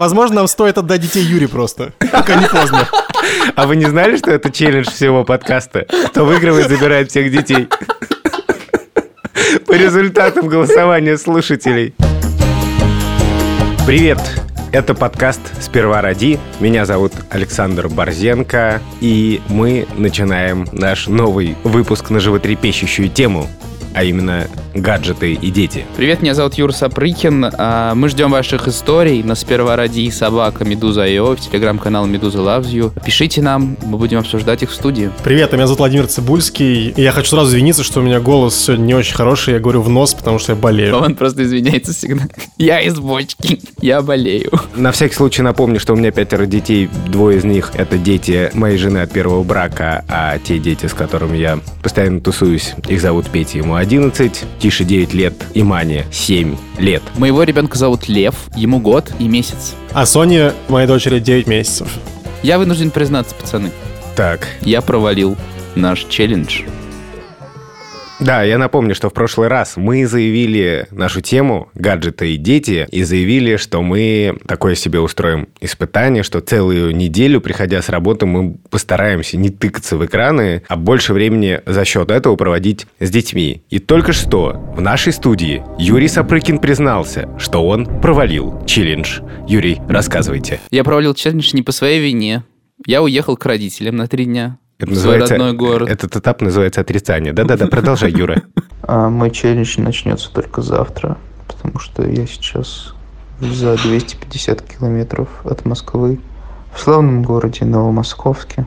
Возможно, нам стоит отдать детей Юре просто, пока не поздно. А вы не знали, что это челлендж всего подкаста? Кто выигрывает, забирает всех детей. По результатам голосования слушателей. Привет! Это подкаст «Сперва ради». Меня зовут Александр Борзенко. И мы начинаем наш новый выпуск на животрепещущую тему, а именно гаджеты и дети. Привет, меня зовут Юрий Сапрыкин. Мы ждем ваших историй на «Сперва ради» собака Медуза.io, в телеграм-канал Медуза Loves You. Пишите нам, мы будем обсуждать их в студии. Привет, меня зовут Владимир Цыбульский. И я хочу сразу извиниться, что у меня голос сегодня не очень хороший. Я говорю в нос, потому что я болею. Он просто извиняется всегда. Я из бочки, я болею. На всякий случай напомню, что у меня 5 детей. Двое из них — это дети моей жены от первого брака. А те дети, с которыми я постоянно тусуюсь, их зовут Петя, ему 11, Тише 9 лет и Мане 7 лет. Моего ребенка зовут Лев, ему 1 год и месяц. А Соне, моей дочери, 9 месяцев. Я вынужден признаться, пацаны. Так. Я провалил наш челлендж. Да, я напомню, что в прошлый раз мы заявили нашу тему «Гаджеты и дети» и заявили, что мы такое себе устроим испытание, что целую неделю, приходя с работы, мы постараемся не тыкаться в экраны, а больше времени за счет этого проводить с детьми. И только что в нашей студии Юрий Сапрыкин признался, что он провалил челлендж. Юрий, рассказывайте. Я провалил челлендж не по своей вине. Я уехал к родителям на 3 дня. Это называется, родной город. Этот этап называется отрицание. Да-да-да, продолжай, Юра. Мой челлендж начнется только завтра, потому что я сейчас за 250 километров от Москвы, в славном городе Новомосковске,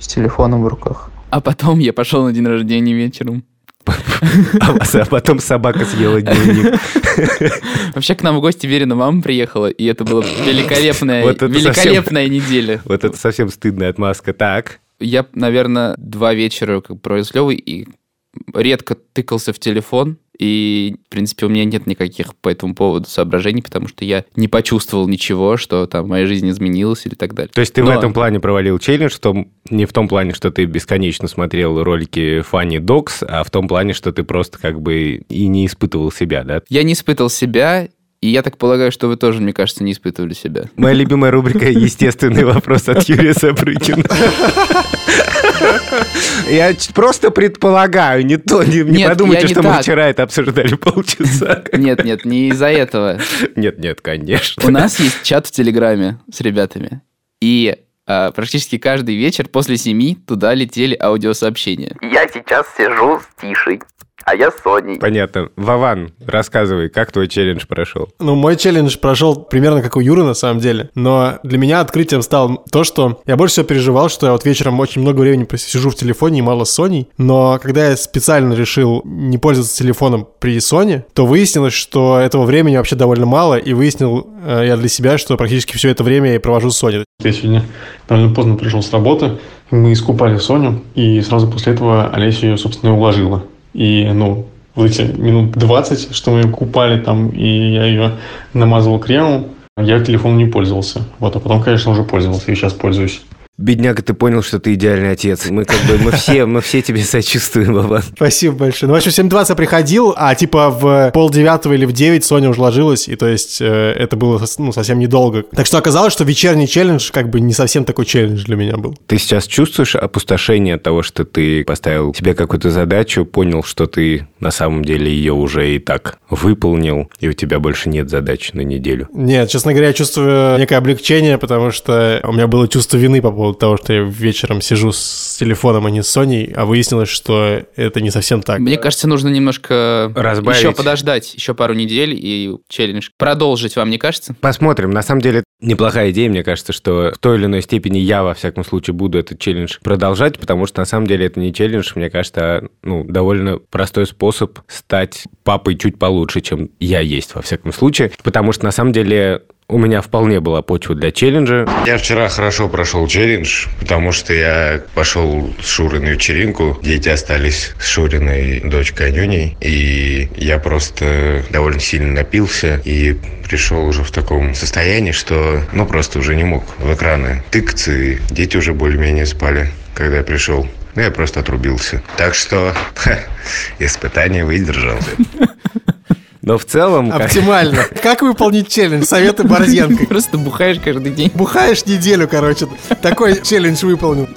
с телефоном в руках. А потом я пошел на день рождения вечером. А потом собака съела дневник. Вообще к нам в гости Верина мама приехала, и это была великолепная неделя. Вот это совсем стыдная отмазка. Так. Я, наверное, 2 вечера провел с Левой и редко тыкался в телефон. И, в принципе, у меня нет никаких по этому поводу соображений, потому что я не почувствовал ничего, что там моя жизнь изменилась или так далее. То есть ты в этом плане провалил челлендж, не в том плане, что ты бесконечно смотрел ролики Funny Dogs, а в том плане, что ты просто как бы и не испытывал себя, да? Я не испытывал себя. И я так полагаю, что вы тоже, мне кажется, не испытывали себя. Моя любимая рубрика «Естественный вопрос» от Юрия Сапрыкина. Я просто предполагаю, не то, не подумайте, что мы вчера это обсуждали полчаса. Нет, не из-за этого. Нет, конечно. У нас есть чат в Телеграме с ребятами, и практически каждый вечер после 7 туда летели аудиосообщения. Я сейчас сижу с Тишей. А я с Соней. Понятно. Вован, рассказывай, как твой челлендж прошел? Мой челлендж прошел примерно как у Юры, на самом деле. Но для меня открытием стало то, что я больше всего переживал, что я вот вечером очень много времени сижу в телефоне и мало с Соней. Но когда я специально решил не пользоваться телефоном при Соне, то выяснилось, что этого времени вообще довольно мало. И выяснил я для себя, что практически все это время я провожу с Соней. Я сегодня довольно поздно пришел с работы. Мы искупали Соню. И сразу после этого Олеся ее, собственно, уложила. И, в эти минут 20, что мы ее купали там, и я ее намазывал кремом, я телефоном не пользовался. А потом, конечно, уже пользовался, и сейчас пользуюсь. Бедняга, ты понял, что ты идеальный отец. Мы все тебе сочувствуем, Вован. Спасибо большое. В общем, в 7:20 я приходил, а в 8:30 или в 9 Соня уже ложилась, и то есть это было совсем недолго. Так что оказалось, что вечерний челлендж не совсем такой челлендж для меня был. Ты сейчас чувствуешь опустошение от того, что ты поставил себе какую-то задачу, понял, что ты на самом деле ее уже и так выполнил, и у тебя больше нет задач на неделю? Нет, честно говоря, я чувствую некое облегчение, потому что у меня было чувство вины по поводу того, что я вечером сижу с телефоном, а не с Соней, а выяснилось, что это не совсем так. Мне кажется, нужно немножко еще подождать, еще пару недель и челлендж продолжить, вам не кажется? Посмотрим. На самом деле, неплохая идея, мне кажется, что в той или иной степени я, во всяком случае, буду этот челлендж продолжать, потому что, на самом деле, это не челлендж, мне кажется, довольно простой способ стать папой чуть получше, чем я есть, во всяком случае, потому что, на самом деле, у меня вполне была почва для челленджа. Я вчера хорошо прошел челлендж, потому что я пошел с Шурой на вечеринку. Дети остались с Шуриной дочкой Анюней. И я просто довольно сильно напился и пришел уже в таком состоянии, что просто уже не мог в экраны тыкаться. И дети уже более-менее спали, когда я пришел. Я просто отрубился. Так что испытание выдержал. Но в целом... Оптимально. Как выполнить челлендж? Советы Борзенко. Просто бухаешь каждый день. Бухаешь неделю, короче. Такой челлендж выполнил.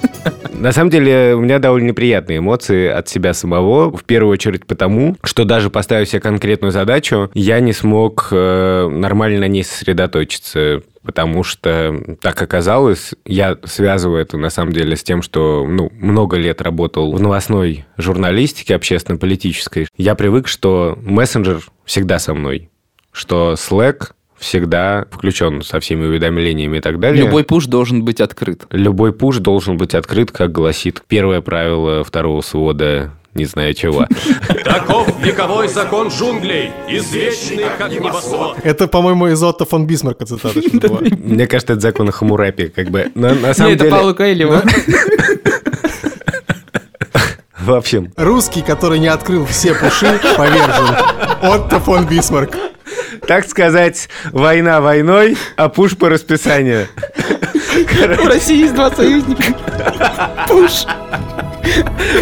На самом деле, у меня довольно неприятные эмоции от себя самого. В первую очередь потому, что даже поставив себе конкретную задачу, я не смог нормально на ней сосредоточиться. Потому что так оказалось, я связываю это на самом деле с тем, что много лет работал в новостной журналистике общественно-политической. Я привык, что мессенджер всегда со мной, что Slack всегда включен со всеми уведомлениями и так далее. Любой пуш должен быть открыт. Любой пуш должен быть открыт, как гласит первое правило второго свода не знаю чего. Таков вековой закон джунглей, извечный как небосвод. Это, по-моему, из Отто фон Бисмарка цитата. Мне кажется, это закон Хаммурапи, как бы. Это Павла Коэльева. В общем. Русский, который не открыл все пуши, повержен. Отто фон Бисмарк. Так сказать, война войной, а пуш по расписанию. У России есть два союзника. Пуш.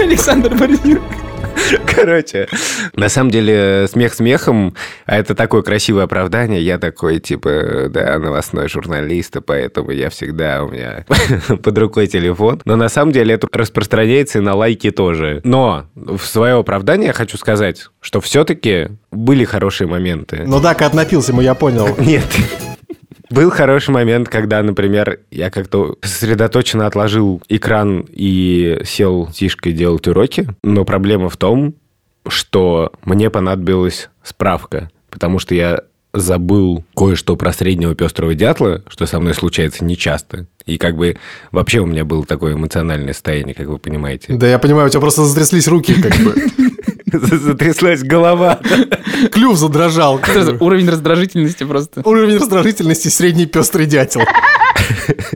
Александр Борзенко. Короче, на самом деле, смех смехом, а это такое красивое оправдание. Я такой, типа, да, новостной журналист, и поэтому я всегда, у меня под рукой телефон. Но на самом деле это распространяется и на лайки тоже. Но в свое оправдание я хочу сказать, что все-таки были хорошие моменты. Ну да, как напился ему, я понял. Нет. Был хороший момент, когда, например, я как-то сосредоточенно отложил экран и сел тишкой делать уроки, но проблема в том, что мне понадобилась справка, потому что я забыл кое-что про среднего пестрого дятла, что со мной случается нечасто. И как бы вообще у меня было такое эмоциональное состояние, как вы понимаете. Да, я понимаю, у тебя просто затряслись руки, как бы. Затряслась голова. Клюв задрожал. Уровень раздражительности просто. Уровень раздражительности средний пестрый дятел.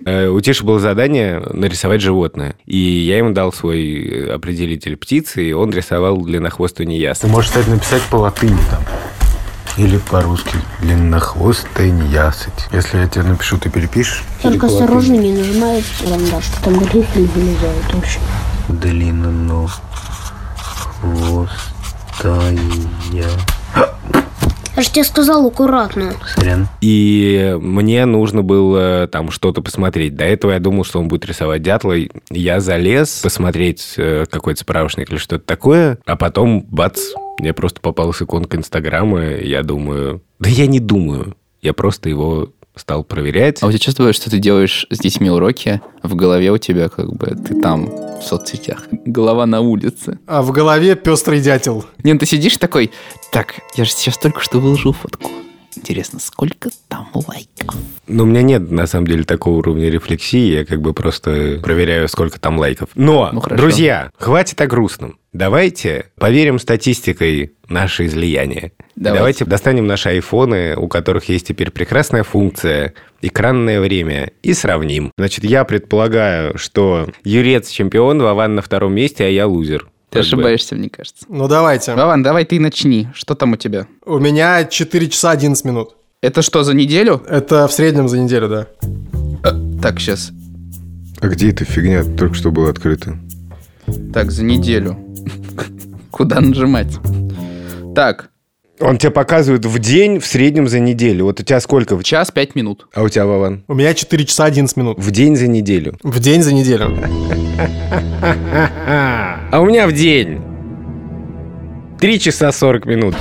У Тиши было задание нарисовать животное. И я ему дал свой определитель птицы, и он рисовал длиннохвостую неясность. Ты можешь, кстати, написать по латыни там. Или по-русски. Длиннохвостая неясыть. Если я тебе напишу, ты перепишешь? Только осторожно, не нажимай карандаш, потому что грифель вылезает очень. Длиннохвостая. Я же тебе сказал аккуратно. Сорян. И мне нужно было там что-то посмотреть. До этого я думал, что он будет рисовать дятла. Я залез посмотреть какой-то справочник или что-то такое. А потом, бац, мне просто попалась иконка Инстаграма. Я думаю... Да я не думаю. Я просто его стал проверять. А у тебя часто бывает, что ты делаешь с детьми уроки, в голове у тебя как бы ты там в соцсетях. Голова на улице. А в голове пестрый дятел. Нет, ты сидишь такой, так, я же сейчас только что выложил фотку. Интересно, сколько там лайков? Ну, у меня нет, на самом деле, такого уровня рефлексии. Я как бы просто проверяю, сколько там лайков. Но, друзья, хватит о грустном. Давайте поверим статистикой наше излияние. Давайте достанем наши айфоны, у которых есть теперь прекрасная функция «Экранное время», и сравним. Значит, я предполагаю, что Юрец чемпион, Вован на втором месте, а я лузер. Ты ошибаешься, мне кажется. Ну, давайте. Вован, давай ты начни. Что там у тебя? У меня 4 часа 11 минут. Это что, за неделю? Это в среднем за неделю, да. Так, сейчас. А где эта фигня только что была открыта? Так, за неделю. Куда нажимать? Так. Он тебе показывает в день в среднем за неделю. Вот у тебя сколько? Час 5 минут. А у тебя, Вован? У меня 4 часа 11 минут. В день за неделю. В день за неделю. А у меня в день 3 часа 40 минут.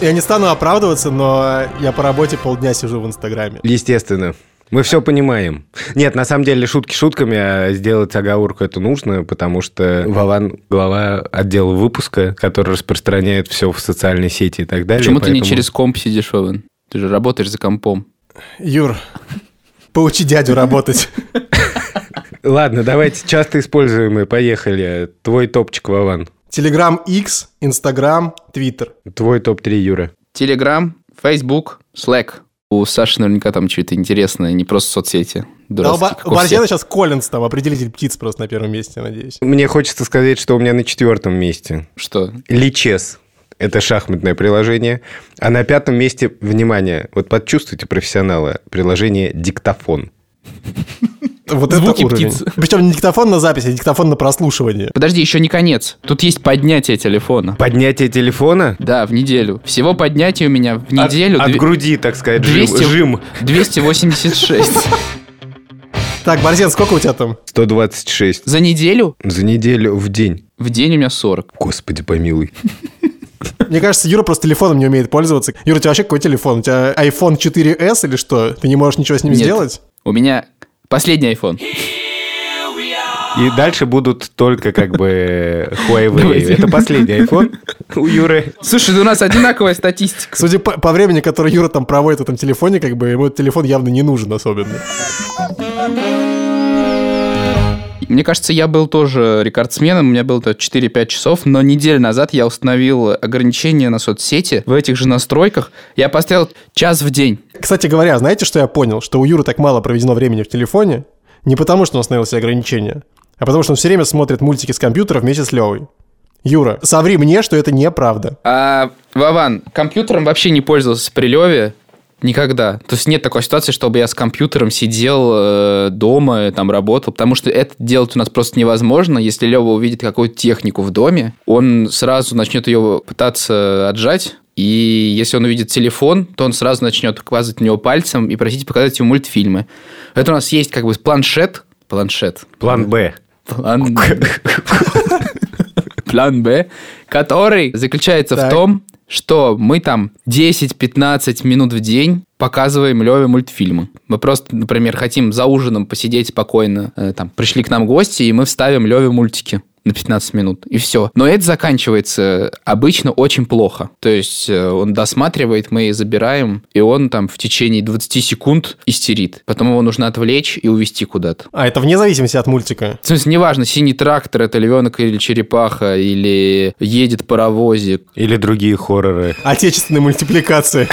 Я не стану оправдываться, но я по работе полдня сижу в Инстаграме. Естественно. Мы все понимаем. Нет, на самом деле, шутки шутками, а сделать оговорку это нужно, потому что Вован глава отдела выпуска, который распространяет все в социальной сети и так далее. Почему ты не через комп сидишь, Вован? Ты же работаешь за компом. Юр, поучи дядю работать. Ладно, давайте часто используемые, поехали. Твой топчик, Вован. Telegram X, Instagram, Twitter. Твой топ-3, Юра. Telegram, Facebook, Slack. У Саши наверняка там что-то интересное, не просто соцсети. Да, Борзенко сейчас Коллинз там, определитель птиц просто на первом месте, надеюсь. Мне хочется сказать, что у меня на 4 месте. Что? Lichess. Это шахматное приложение. А на 5 месте, внимание, вот подчувствуйте профессионала, приложение «Диктофон». Вот звуки это птиц. Причем не диктофон на записи, а диктофон на прослушивание. Подожди, еще не конец. Тут есть поднятие телефона. Поднятие телефона? Да, в неделю. Всего поднятие у меня в неделю... От груди, так сказать, 200, жим. 286. Так, Борзен, сколько у тебя там? 126. За неделю? За неделю в день. В день у меня 40. Господи помилуй. Мне кажется, Юра просто телефоном не умеет пользоваться. Юра, у тебя вообще какой телефон? У тебя iPhone 4S или что? Ты не можешь ничего с ним сделать? У меня последний iPhone. И дальше будут только как бы Huawei. Это последний iPhone у Юры. Слушай, у нас одинаковая статистика. Судя по времени, которое Юра там проводит в этом телефоне, как бы ему этот телефон явно не нужен особенно. Мне кажется, я был тоже рекордсменом, у меня было 4-5 часов, но неделю назад я установил ограничение на соцсети в этих же настройках. Я поставил час в день. Кстати говоря, знаете, что я понял? Что у Юры так мало проведено времени в телефоне не потому, что он установил себе ограничение, а потому, что он все время смотрит мультики с компьютера вместе с Левой. Юра, соври мне, что это неправда. Вован, компьютером вообще не пользовался при Леве. Никогда. То есть нет такой ситуации, чтобы я с компьютером сидел дома, там работал, потому что это делать у нас просто невозможно. Если Лёва увидит какую-то технику в доме, он сразу начнет ее пытаться отжать. И если он увидит телефон, то он сразу начнет клацать в него пальцем и просить показать ему мультфильмы. Это у нас есть как бы планшет. План Б. План Б, который заключается в том, что мы там 10-15 минут в день показываем Леве мультфильмы. Мы просто, например, хотим за ужином посидеть спокойно. Там пришли к нам гости, и мы вставим Леве мультики на 15 минут, и все. Но это заканчивается обычно очень плохо. То есть он досматривает, мы забираем, и он там в течение 20 секунд истерит. Потом его нужно отвлечь и увезти куда-то. А это вне зависимости от мультика? В смысле, неважно, синий трактор, это львенок или черепаха, или едет паровозик. Или другие хорроры. Отечественные мультипликации.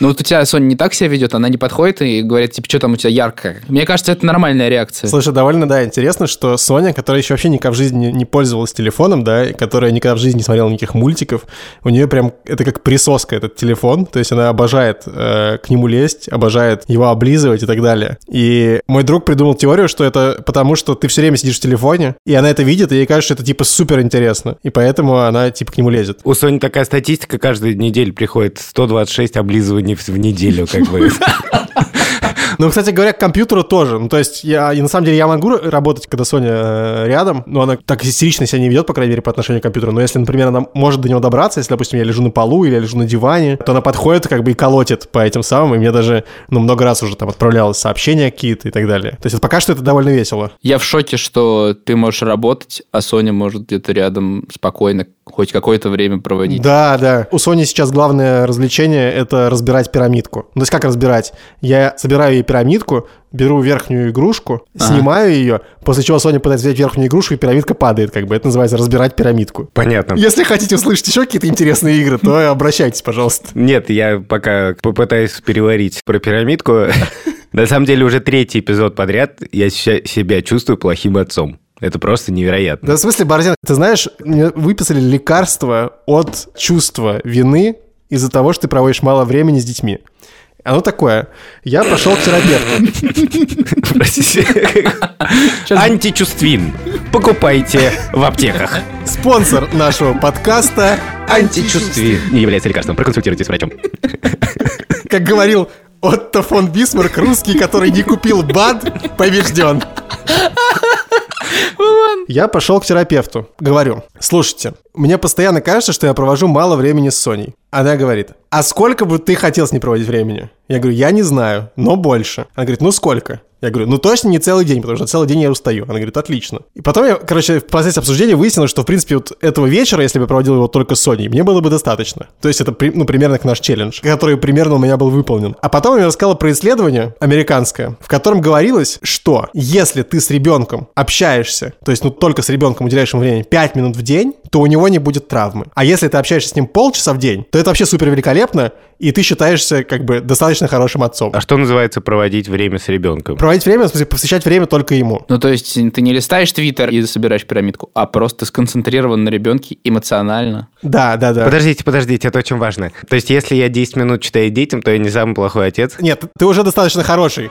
Ну вот у тебя Соня не так себя ведет, она не подходит и говорит, типа, что там у тебя яркое. Мне кажется, это нормальная реакция. Слушай, довольно, да, интересно, что Соня, которая еще вообще никак в жизни не пользовалась телефоном, да, которая никогда в жизни не смотрела никаких мультиков, у нее прям это как присоска, этот телефон, то есть она обожает к нему лезть, обожает его облизывать и так далее. И мой друг придумал теорию, что это потому, что ты все время сидишь в телефоне, и она это видит, и ей кажется, что это типа супер интересно, и поэтому она типа к нему лезет. У Сони такая статистика, каждую неделю приходит 126 облизываний в неделю, как бы. Ну, кстати говоря, к компьютеру тоже. Ну, то есть, я на самом деле, я могу работать, когда Соня рядом, но она так истерично себя не ведет, по крайней мере, по отношению к компьютеру. Но если, например, она может до него добраться, если, допустим, я лежу на полу или я лежу на диване, то она подходит как бы и колотит по этим самым, и мне даже, много раз уже там отправлялось сообщения какие-то и так далее. То есть, пока что это довольно весело. Я в шоке, что ты можешь работать, а Соня может где-то рядом спокойно хоть какое-то время проводить. Да. У Сони сейчас главное развлечение – это разбирать пирамидку. То есть, как разбирать? Я собираю ей пирамидку, беру верхнюю игрушку, снимаю ее, после чего Соня пытается взять верхнюю игрушку, и пирамидка падает, как бы. Это называется разбирать пирамидку. Понятно. Если хотите услышать еще какие-то интересные игры, то обращайтесь, пожалуйста. Нет, я пока попытаюсь переварить про пирамидку. На самом деле, уже 3-й эпизод подряд я себя чувствую плохим отцом. Это просто невероятно. Да, в смысле, Борзенко, ты знаешь, мне выписали лекарство от чувства вины из-за того, что ты проводишь мало времени с детьми. Оно такое. Я пошел к терапевту. Простите. Античувствин. Покупайте в аптеках. Спонсор нашего подкаста Античувствин. Не является лекарством. Проконсультируйтесь с врачом. Как говорил Отто фон Бисмарк, русский, который не купил БАД, побежден. Я пошел к терапевту. Говорю, слушайте, мне постоянно кажется, что я провожу мало времени с Соней. Она говорит, а сколько бы ты хотел с ней проводить времени? Я говорю, я не знаю, но больше. Она говорит, ну сколько? Я говорю, ну точно не целый день, потому что целый день я устаю. Она говорит, отлично. И потом я, в процессе обсуждения выяснилось, что, в принципе, вот этого вечера, если бы я проводил его только с Соней, мне было бы достаточно. То есть это, примерно наш челлендж, который примерно у меня был выполнен. А потом я рассказала про исследование американское, в котором говорилось, что если ты с ребенком общаешься, то есть, только с ребенком уделяешь ему время 5 минут в день, то у него не будет травмы. А если ты общаешься с ним полчаса в день, то это вообще супер великолепно, и ты считаешься, как бы, достаточно хорошим отцом. А что называется проводить время с ребенком? проводить время, в смысле, посвящать время только ему. Ну, то есть ты не листаешь Twitter и собираешь пирамидку, а просто сконцентрирован на ребенке эмоционально. Да. Подождите, это очень важно. То есть если я 10 минут читаю детям, то я не самый плохой отец? Нет, ты уже достаточно хороший.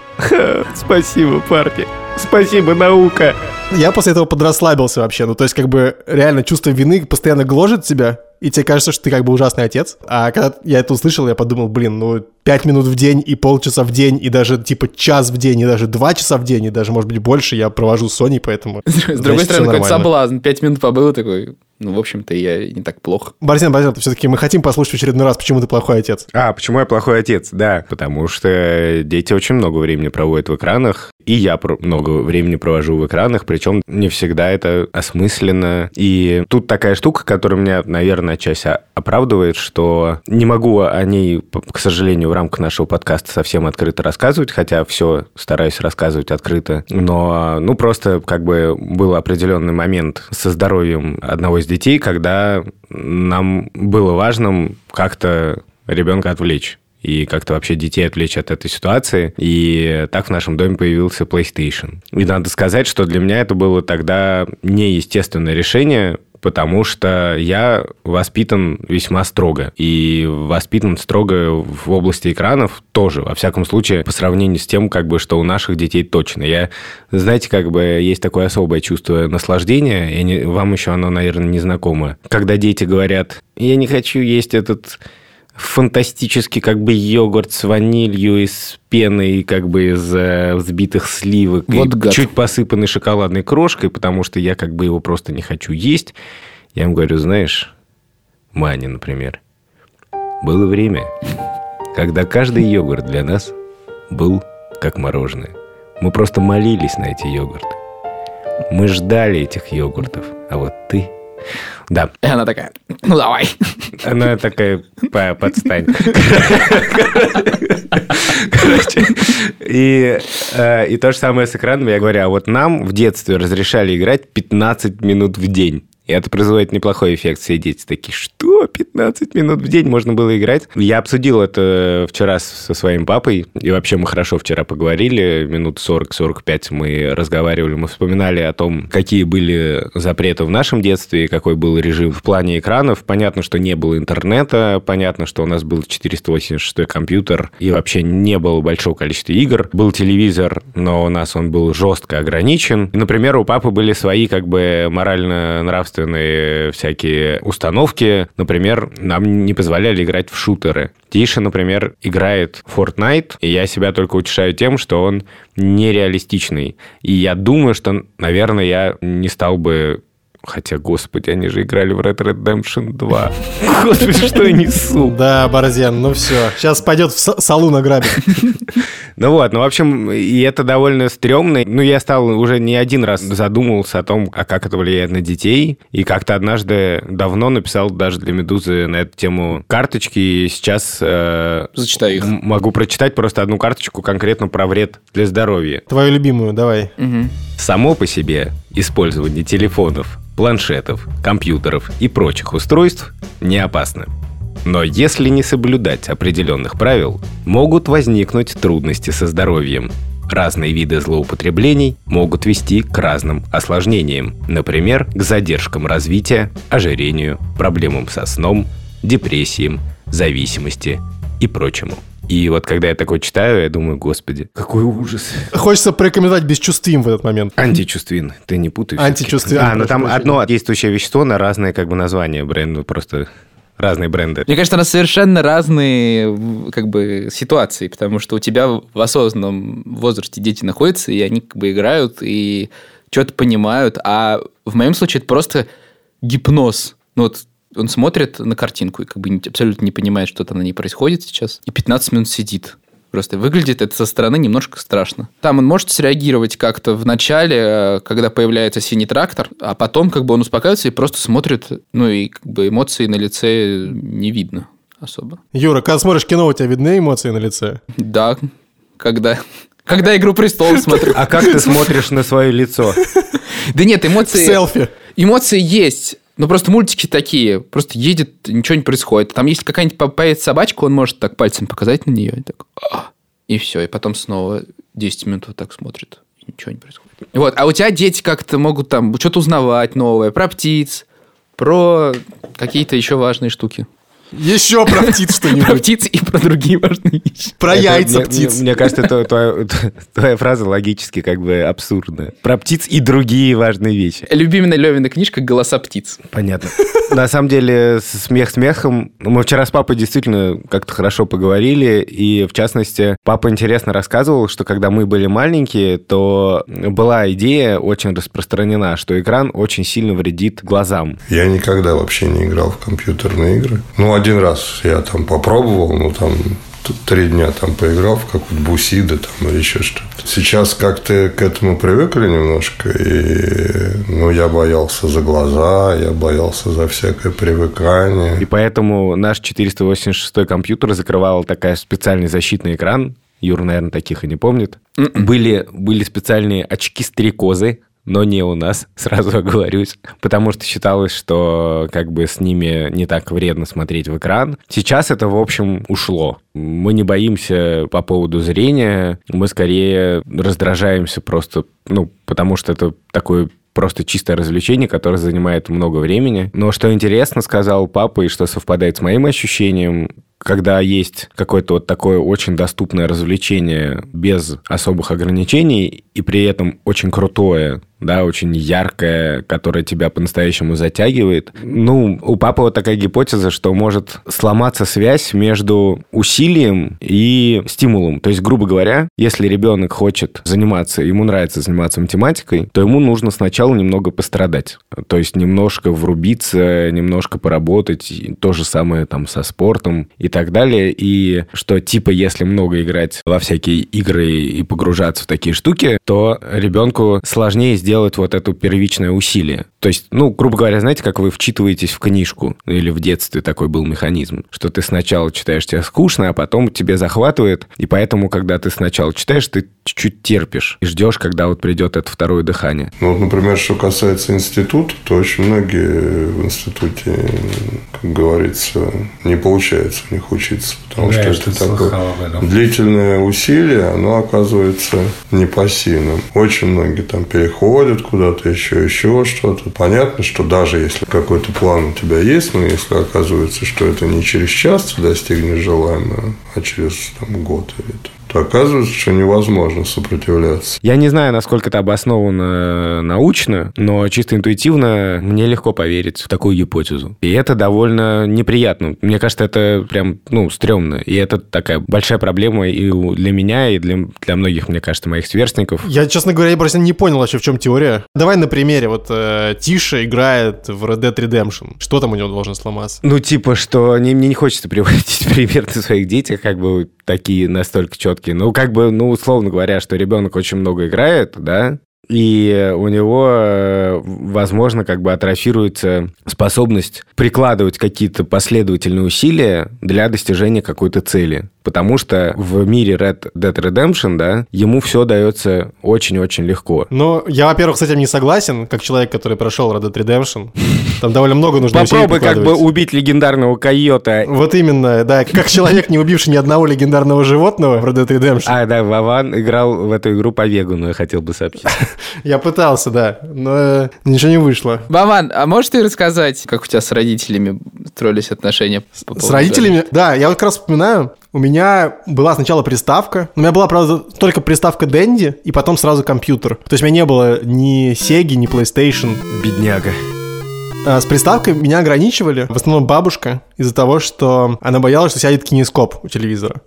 Спасибо, парни. Спасибо, наука. Я после этого подрасслабился вообще. Ну, то есть, как бы, реально чувство вины постоянно гложет тебя, и тебе кажется, что ты как бы ужасный отец. А когда я это услышал, я подумал, блин, ну, 5 минут в день и полчаса в день, и даже, типа, час в день, и даже 2 часа в день, и даже, может быть, больше я провожу с Соней, поэтому... С другой стороны, какой-то соблазн. 5 минут побыл такой... Ну, в общем-то, я не так плох. Борзенко, все-таки мы хотим послушать в очередной раз, почему ты плохой отец. Почему я плохой отец? Да, потому что дети очень много времени проводят в экранах, и я много времени провожу в экранах, причем не всегда это осмысленно. И тут такая штука, которая меня, наверное, часть оправдывает, что не могу о ней, к сожалению, в рамках нашего подкаста совсем открыто рассказывать, хотя все стараюсь рассказывать открыто. Но, ну, просто как бы был определенный момент со здоровьем одного из детей, когда нам было важным как-то ребенка отвлечь. И как-то вообще детей отвлечь от этой ситуации. И так в нашем доме появился PlayStation. И надо сказать, что для меня это было тогда неестественное решение, потому что я воспитан весьма строго. И воспитан строго в области экранов тоже, во всяком случае, по сравнению с тем, как бы, что у наших детей точно. Я, знаете, как бы есть такое особое чувство наслаждения, и вам еще оно, наверное, не знакомо. Когда дети говорят, я не хочу есть этот... фантастический как бы йогурт с ванилью и с пеной как бы из взбитых сливок вот и гад. Чуть посыпанный шоколадной крошкой, потому что я как бы его просто не хочу есть. Я им говорю, знаешь, Мане, например, было время, когда каждый йогурт для нас был как мороженое. Мы просто молились на эти йогурты. Мы ждали этих йогуртов, а вот ты... Да. И она такая, ну давай. Она такая, подстань. Короче. И то же самое с экраном. Я говорю, а вот нам в детстве разрешали играть 15 минут в день. И это производит неплохой эффект. Все дети такие, что? 15 минут в день можно было играть? Я обсудил это вчера со своим папой. И вообще мы хорошо вчера поговорили. Минут 40-45 мы разговаривали. Мы вспоминали о том, какие были запреты в нашем детстве, какой был режим в плане экранов. Понятно, что не было интернета. Понятно, что у нас был 486-й компьютер. И вообще не было большого количества игр. Был телевизор, но у нас он был жестко ограничен. И, например, у папы были свои как бы морально-нравственные всякие установки. Например, нам не позволяли играть в шутеры. Тиша, например, играет в Fortnite, и я себя только утешаю тем, что он нереалистичный. И я думаю, что, наверное, я не стал бы... Хотя, господи, они же играли в Red Dead Redemption 2. Господи, что я несу. Да, Борзен, ну все. Сейчас пойдет в салун ограбить. Ну вот, ну, в общем, и это довольно стрёмно. Ну, я стал уже не один раз задумывался о том, а как это влияет на детей. И как-то однажды давно написал даже для «Медузы» на эту тему карточки. И сейчас... Зачитай их. Могу прочитать просто одну карточку конкретно про вред для здоровья. Твою любимую, давай. Угу. Само по себе использование телефонов, планшетов, компьютеров и прочих устройств не опасно. Но если не соблюдать определенных правил, могут возникнуть трудности со здоровьем. Разные виды злоупотреблений могут вести к разным осложнениям, например, к задержкам развития, ожирению, проблемам со сном, депрессиям, зависимости и прочему. И вот когда я такое читаю, я думаю, господи, какой ужас. Хочется порекомендовать бесчувствин в этот момент. Античувствин, ты не путай. Античувствин. Но там одно действующее вещество на разные как бы названия бренда, просто разные бренды. Мне кажется, у нас совершенно разные как бы ситуации, потому что у тебя в осознанном возрасте дети находятся, и они как бы играют, и что-то понимают, а в моем случае это просто гипноз. Ну вот он смотрит на картинку и как бы абсолютно не понимает, что там на ней происходит сейчас. И 15 минут сидит. Просто выглядит это со стороны немножко страшно. Там он может среагировать как-то в начале, когда появляется синий трактор, а потом как бы он успокаивается и просто смотрит, ну и как бы эмоции на лице не видно особо. Юра, когда смотришь кино, у тебя видны эмоции на лице? Да, когда «Игру престолов» смотрю. А как ты смотришь на свое лицо? Да нет, эмоции... Селфи. Эмоции есть. Ну, просто мультики такие. Просто едет, ничего не происходит. Там если какая-нибудь появится собачка, он может так пальцем показать на нее. И так, и все. И потом снова 10 минут вот так смотрит, и ничего не происходит. Вот, а у тебя дети как-то могут там что-то узнавать новое, про птиц, про какие-то еще важные штуки. Еще про птиц что-нибудь. Про птиц и про другие важные вещи. Про яйца птиц. Мне кажется, твоя фраза логически как бы абсурдная. Про птиц и другие важные вещи. Любимая Левина книжка «Голоса птиц». Понятно. На самом деле, смех смехом. Мы вчера с папой действительно как-то хорошо поговорили. И, в частности, папа интересно рассказывал, что когда мы были маленькие, то была идея очень распространена, что экран очень сильно вредит глазам. Я никогда вообще не играл в компьютерные игры. Ну, один раз я там попробовал, ну, там, 3 дня там поиграл в какую-то бусиду там или еще что-то. Сейчас как-то к этому привыкли немножко, и, ну, я боялся за глаза, я боялся за всякое привыкание. И поэтому наш 486-й компьютер закрывал такая специальный защитный экран, Юра, наверное, таких и не помнит. Были специальные очки-стрекозы, но не у нас, сразу оговорюсь, потому что считалось, что как бы с ними не так вредно смотреть в экран. Сейчас это, в общем, ушло. Мы не боимся по поводу зрения, мы скорее раздражаемся просто, ну, потому что это такое просто чистое развлечение, которое занимает много времени. Но что интересно, сказал папа, и что совпадает с моим ощущением, когда есть какое-то вот такое очень доступное развлечение без особых ограничений, и при этом очень крутое, да, очень яркое, которое тебя по-настоящему затягивает. Ну, у папы вот такая гипотеза, что может сломаться связь между усилием и стимулом. То есть, грубо говоря, если ребенок хочет заниматься, ему нравится заниматься математикой, то ему нужно сначала немного пострадать. То есть, немножко врубиться, немножко поработать. То же самое там со спортом и так далее. И что, типа, если много играть во всякие игры и погружаться в такие штуки, то ребенку сложнее сделать вот это первичное усилие. То есть, ну, грубо говоря, знаете, как вы вчитываетесь в книжку, или в детстве такой был механизм, что ты сначала читаешь, тебе скучно, а потом тебе захватывает, и поэтому, когда ты сначала читаешь, ты чуть-чуть терпишь и ждешь, когда вот придет это второе дыхание. Ну, вот, например, что касается института, то очень многие в институте, как говорится, не получается у них учиться, потому что это такое длительное усилие, оно оказывается непосильным. Очень многие там переходят куда-то, еще что-то. Понятно, что даже если какой-то план у тебя есть, но если оказывается, что это не через час ты достигнешь желаемого, а через там, год или так, оказывается, что невозможно сопротивляться. Я не знаю, насколько это обосновано научно, но чисто интуитивно мне легко поверить в такую гипотезу. И это довольно неприятно. Мне кажется, это прям, ну, стрёмно. И это такая большая проблема и для меня, и для многих, мне кажется, моих сверстников. Я, честно говоря, я просто не понял вообще, в чем теория. Давай на примере. Вот Тиша играет в Red Dead Redemption. Что там у него должно сломаться? Ну, типа, что мне не хочется приводить пример на своих детях, как бы такие настолько четкие. Ну, как бы, ну, условно говоря, что ребенок очень много играет, да, и у него, возможно, как бы атрофируется способность прикладывать какие-то последовательные усилия для достижения какой-то цели. Потому что в мире Red Dead Redemption, да, ему все дается очень-очень легко. Ну, я, во-первых, с этим не согласен, как человек, который прошел Red Dead Redemption. Там довольно много нужно усилий прикладывать. Попробуй как бы убить легендарного койота. Вот именно, да, как человек, не убивший ни одного легендарного животного в Red Dead Redemption. А, да, Вован играл в эту игру по вегану, я хотел бы сообщить. Я пытался, да, но ничего не вышло. Вован, а можешь ты рассказать, как у тебя с родителями строились отношения? С родителями? Да, я вот как раз вспоминаю. У меня была сначала приставка. У меня была, правда, только приставка Дэнди, и потом сразу компьютер. То есть у меня не было ни Sega, ни PlayStation. Бедняга. С приставкой меня ограничивали, в основном бабушка, из-за того, что она боялась, что сядет кинескоп у телевизора.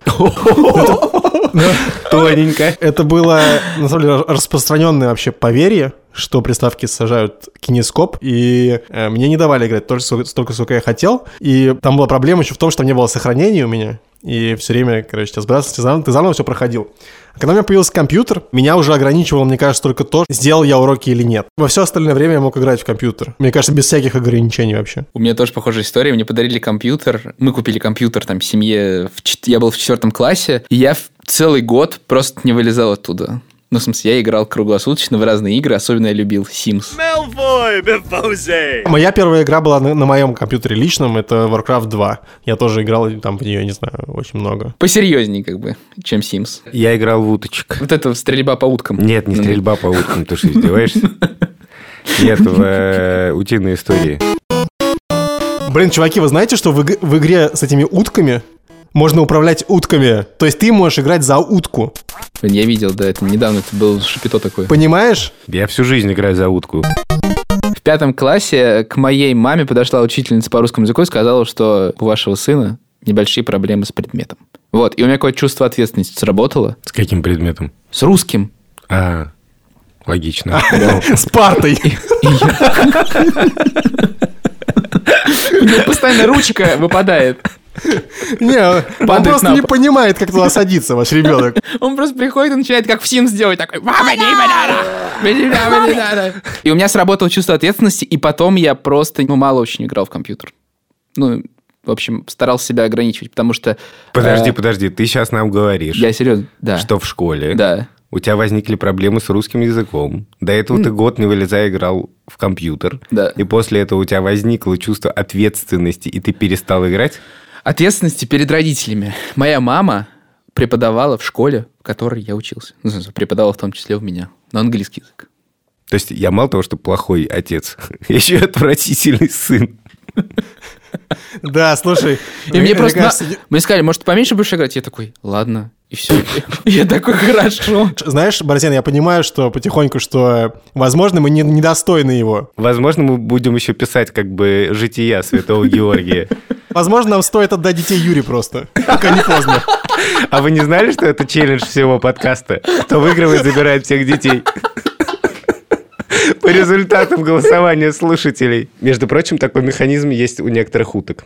Тоненько. Это было, на самом деле, распространенное вообще поверье, что приставки сажают кинескоп, и мне не давали играть столько, сколько я хотел. И там была проблема еще в том, что не было сохранения у меня, и все время, короче, тебя сбрасывали, ты заново все проходил. А когда у меня появился компьютер, меня уже ограничивало, мне кажется, только то, сделал я уроки или нет. Во все остальное время я мог играть в компьютер. Мне кажется, без всяких ограничений вообще. У меня тоже похожая история. Мне подарили компьютер. Мы купили компьютер там в семье. Я был в 4 классе, и я целый год просто не вылезал оттуда. Ну, в смысле, я играл круглосуточно в разные игры, особенно я любил Симс. Моя первая игра была на моем компьютере личном, это Варкрафт 2. Я тоже играл там в нее, не знаю, очень много. Посерьезнее, как бы, чем Симс. Я играл в уточек. Вот это стрельба по уткам. Нет, не стрельба по уткам, ты что, издеваешься? Нет, в утиной истории. Блин, чуваки, вы знаете, что в игре с этими утками... Можно управлять утками. То есть ты можешь играть за утку. Я видел, да, это недавно, это было шапито такое. Понимаешь? Я всю жизнь играю за утку. В 5 классе к моей маме подошла учительница по русскому языку и сказала, что у вашего сына небольшие проблемы с предметом. Вот, и у меня какое-то чувство ответственности сработало. С каким предметом? С русским. А, логично. С партой. У него постоянно ручка выпадает. Не, он просто не понимает, как туда садиться, ваш ребенок. Он просто приходит и начинает, как в Sims делать, такой... И у меня сработало чувство ответственности, и потом я просто, мало очень играл в компьютер. В общем, старался себя ограничивать, потому что... Подожди, ты сейчас нам говоришь... Я серьезно, да. Что в школе... Да. У тебя возникли проблемы с русским языком. До этого ты год не вылезая играл в компьютер. Да. И после этого у тебя возникло чувство ответственности, и ты перестал играть? Ответственности перед родителями. Моя мама преподавала в школе, в которой я учился. Преподавала в том числе у меня. Но английский язык. То есть я мало того, что плохой отец, еще и отвратительный сын. Да, слушай. И мне просто... Мне сказали, может, поменьше будешь играть? Я такой, ладно. И все. Я такой, хорошо. Знаешь, Борзен, я понимаю, что потихоньку, что, возможно, мы недостойны его. Возможно, мы будем еще писать, как бы, жития святого Георгия. Возможно, нам стоит отдать детей Юре просто. Пока не поздно. А вы не знали, что это челлендж всего подкаста? Кто выигрывает, забирает всех детей. По результатам голосования слушателей. Между прочим, такой механизм есть у некоторых уток.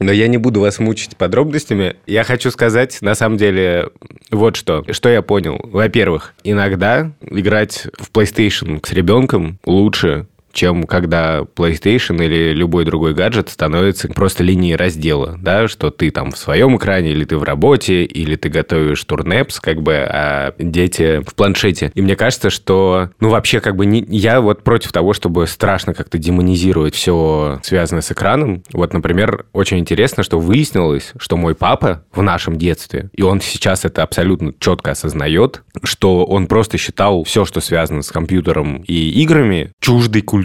Но я не буду вас мучить подробностями. Я хочу сказать, на самом деле, вот что. Что я понял. Во-первых, иногда играть в PlayStation с ребенком лучше, чем когда PlayStation или любой другой гаджет становится просто линией раздела, да, что ты там в своем экране, или ты в работе, или ты готовишь турнепс, как бы, а дети в планшете. И мне кажется, что, вообще, как бы, я вот против того, чтобы страшно как-то демонизировать все, связанное с экраном. Вот, например, очень интересно, что выяснилось, что мой папа в нашем детстве, и он сейчас это абсолютно четко осознает, что он просто считал все, что связано с компьютером и играми, чуждой культурой.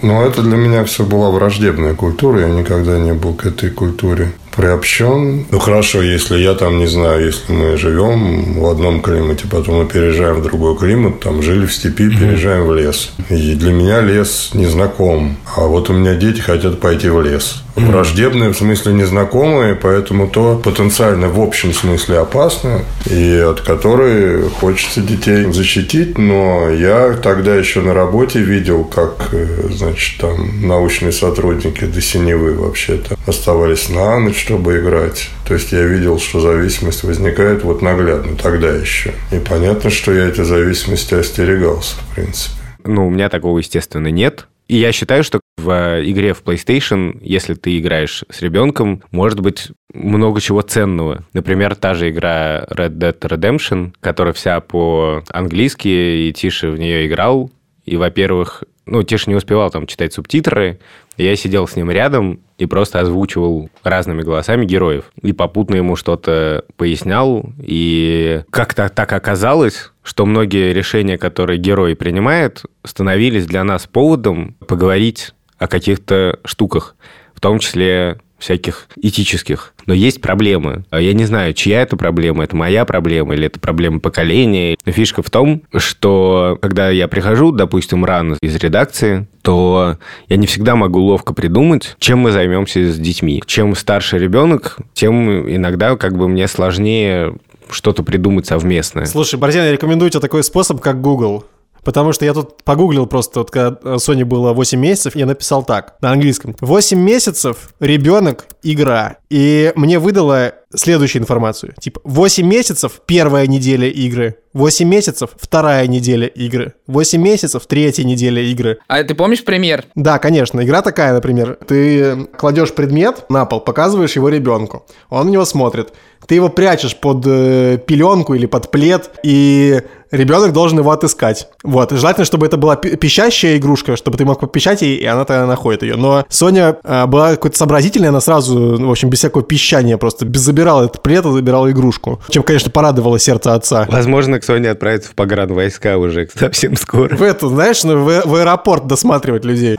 Это для меня все была враждебная культура, я никогда не был к этой культуре приобщен. Хорошо, если я там, не знаю, если мы живем в одном климате, потом мы переезжаем в другой климат, там жили в степи, переезжаем в лес. И для меня лес незнаком, а вот у меня дети хотят пойти в лес. Враждебные, в смысле, незнакомые, поэтому то потенциально в общем смысле опасно, и от которой хочется детей защитить, но я тогда еще на работе видел, как, значит, там научные сотрудники до синевы вообще-то оставались на ночь, чтобы играть. То есть я видел, что зависимость возникает вот наглядно тогда еще. И понятно, что я этой зависимости остерегался, в принципе. У меня такого, естественно, нет. И я считаю, что в игре в PlayStation, если ты играешь с ребенком, может быть много чего ценного. Например, та же игра Red Dead Redemption, которая вся по-английски, и Тиша в нее играл. И, во-первых, Тиша не успевал там читать субтитры, я сидел с ним рядом и просто озвучивал разными голосами героев. И попутно ему что-то пояснял. И как-то так оказалось, что многие решения, которые герой принимает, становились для нас поводом поговорить о каких-то штуках, в том числе всяких этических. Но есть проблемы. Я не знаю, чья это проблема. Это моя проблема или это проблема поколения. Но фишка в том, что когда я прихожу, допустим, рано из редакции, то я не всегда могу ловко придумать, чем мы займемся с детьми. Чем старше ребенок, тем иногда как бы мне сложнее что-то придумать совместное. Слушай, Борзен, я рекомендую тебе такой способ, как Google. Потому что я тут погуглил просто, вот когда Соне было 8 месяцев, я написал так, на английском. 8 месяцев, ребенок, игра. И мне выдало следующую информацию. Типа, 8 месяцев первая неделя игры, 8 месяцев вторая неделя игры, 8 месяцев третья неделя игры. А ты помнишь пример? Да, конечно. Игра такая, например. Ты кладешь предмет на пол, показываешь его ребенку. Он на него смотрит. Ты его прячешь под пеленку или под плед, и ребенок должен его отыскать. Вот. И желательно, чтобы это была пищащая игрушка, чтобы ты мог попищать ей, и она тогда находит ее. Но Соня была какой-то сообразительной, она сразу, в общем, без всякого пищания просто забирала этот плед, а забирала игрушку. Чем, конечно, порадовало сердце отца. Возможно, к Соне отправится в погранвойска уже совсем скоро. В эту, знаешь, в аэропорт досматривать людей.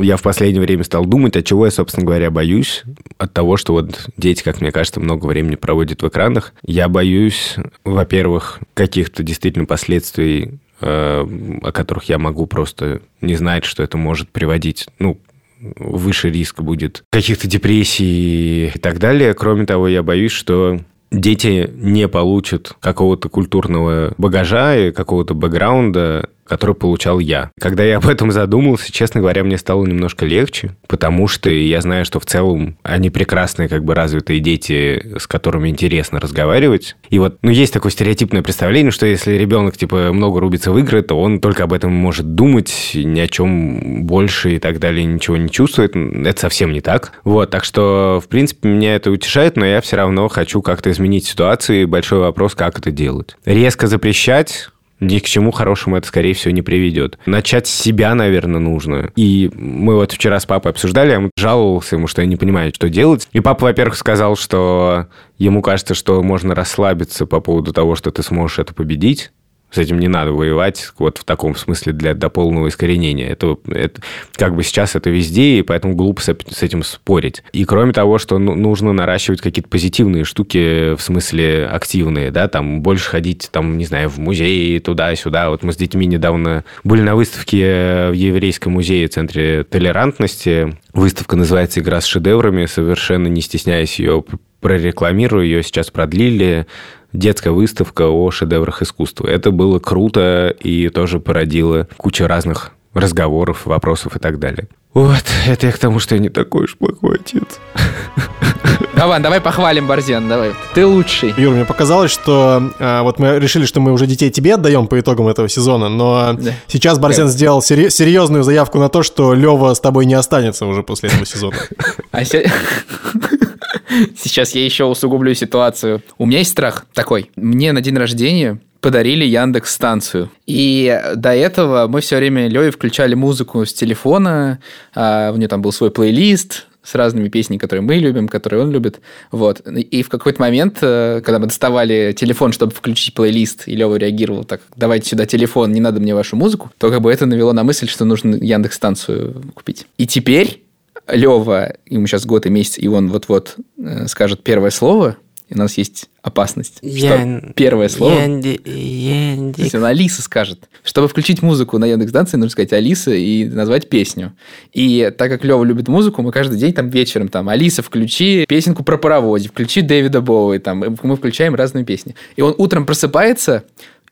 Я в последнее время стал думать, от чего я, собственно говоря, боюсь. От того, что вот дети, как мне кажется, много времени проводят в экранах. Я боюсь, во-первых, каких-то действительно последствий, о которых я могу просто не знать, что это может приводить. Ну, выше риск будет каких-то депрессий и так далее. Кроме того, я боюсь, что дети не получат какого-то культурного багажа и какого-то бэкграунда, который получал я. Когда я об этом задумался, честно говоря, мне стало немножко легче, потому что я знаю, что в целом они прекрасные, как бы развитые дети, с которыми интересно разговаривать. И вот, ну, есть такое стереотипное представление, что если ребенок, типа, много рубится в игры, то он только об этом может думать, ни о чем больше и так далее, ничего не чувствует. Это совсем не так. Вот, так что, в принципе, меня это утешает, но я все равно хочу как-то изменить ситуацию, и большой вопрос, как это делать. Резко запрещать... Ни к чему хорошему это, скорее всего, не приведет. Начать с себя, наверное, нужно. И мы вот вчера с папой обсуждали, я жаловался ему, что я не понимаю, что делать. И папа, во-первых, сказал, что ему кажется, что можно расслабиться по поводу того, что ты сможешь это победить. С этим не надо воевать, вот в таком смысле, до полного искоренения. Это как бы сейчас это везде, и поэтому глупо с этим спорить. И кроме того, что нужно наращивать какие-то позитивные штуки, в смысле активные, да, там больше ходить, там, не знаю, в музей, туда-сюда. Вот мы с детьми недавно были на выставке в Еврейском музее, Центре толерантности. Выставка называется «Игра с шедеврами», совершенно не стесняясь ее прорекламирую, ее сейчас продлили. Детская выставка о шедеврах искусства. Это было круто и тоже породило кучу разных разговоров, вопросов и так далее. Вот, это я к тому, что я не такой уж плохой отец. Давай похвалим Борзен, давай. Ты лучший. Юр, мне показалось, что вот мы решили, что мы уже детей тебе отдаем по итогам этого сезона, но да. Сейчас Борзен сделал серьезную заявку на то, что Лева с тобой не останется уже после этого сезона. Сейчас я еще усугублю ситуацию. У меня есть страх такой. Мне на день рождения подарили Яндекс.Станцию. И до этого мы все время Лёве включали музыку с телефона. У него там был свой плейлист с разными песнями, которые мы любим, которые он любит. Вот. И в какой-то момент, когда мы доставали телефон, чтобы включить плейлист, и Лёва реагировал так: давайте сюда телефон, не надо мне вашу музыку, то как бы это навело на мысль, что нужно Яндекс.Станцию купить. И теперь... Лёва, ему сейчас год и месяц, и он вот-вот скажет первое слово, и у нас есть опасность. Что первое слово... То есть он Алиса скажет. Чтобы включить музыку на Яндекс.Станции, нужно сказать Алиса и назвать песню. И так как Лёва любит музыку, мы каждый день там вечером там Алиса, включи песенку про паровозик, включи Дэвида Боуи, там мы включаем разные песни. И он утром просыпается,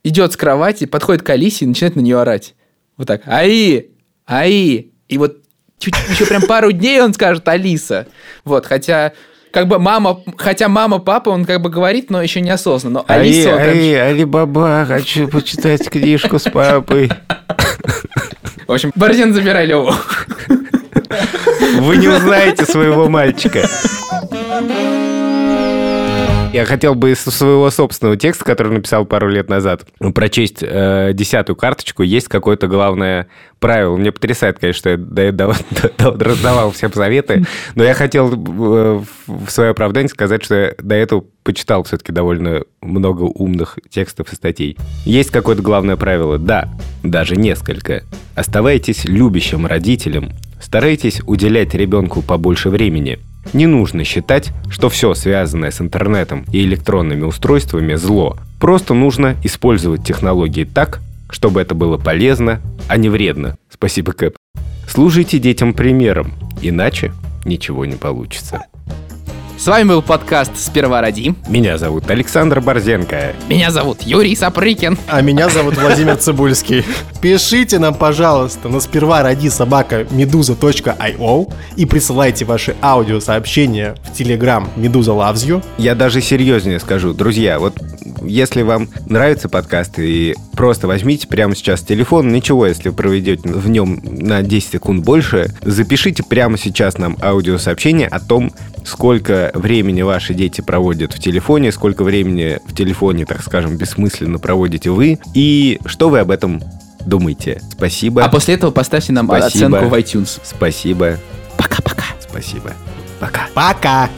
идет с кровати, подходит к Алисе и начинает на нее орать. Вот так. Аи! Аи! И вот чуть-чуть еще прям пару дней он скажет Алиса. Вот, хотя как бы мама, папа, он как бы говорит, но еще неосознанно. Но Алиса... Али-баба, хочу почитать книжку с папой. В общем, Борзен, забирай Леву. Вы не узнаете своего мальчика. Я хотел бы из своего собственного текста, который написал пару лет назад, прочесть 10-ю карточку. Есть какое-то главное правило. Мне потрясает, конечно, что я раздавал всем советы, но я хотел в свое оправдание сказать, что я до этого почитал все-таки довольно много умных текстов и статей. Есть какое-то главное правило? Да, даже несколько. Оставайтесь любящим родителем. Старайтесь уделять ребенку побольше времени. Не нужно считать, что все, связанное с интернетом и электронными устройствами, зло. Просто нужно использовать технологии так, чтобы это было полезно, а не вредно. Спасибо, Кэп. Служите детям примером, иначе ничего не получится. С вами был подкаст «Сперва ради». Меня зовут Александр Борзенко. Меня зовут Юрий Сапрыкин. А меня зовут Владимир Цыбульский. Пишите нам, пожалуйста, на сперваради@meduza.io и присылайте ваши аудиосообщения в Telegram «Медуза loves you». Я даже серьезнее скажу, друзья, вот если вам нравятся подкасты, и просто возьмите прямо сейчас телефон, ничего, если вы проведете в нем на 10 секунд больше, запишите прямо сейчас нам аудиосообщение о том, сколько времени ваши дети проводят в телефоне, сколько времени в телефоне, так скажем, бессмысленно проводите вы, и что вы об этом думаете. Спасибо. А после этого поставьте нам оценку в iTunes. Спасибо. Пока-пока. Спасибо. Пока. Пока.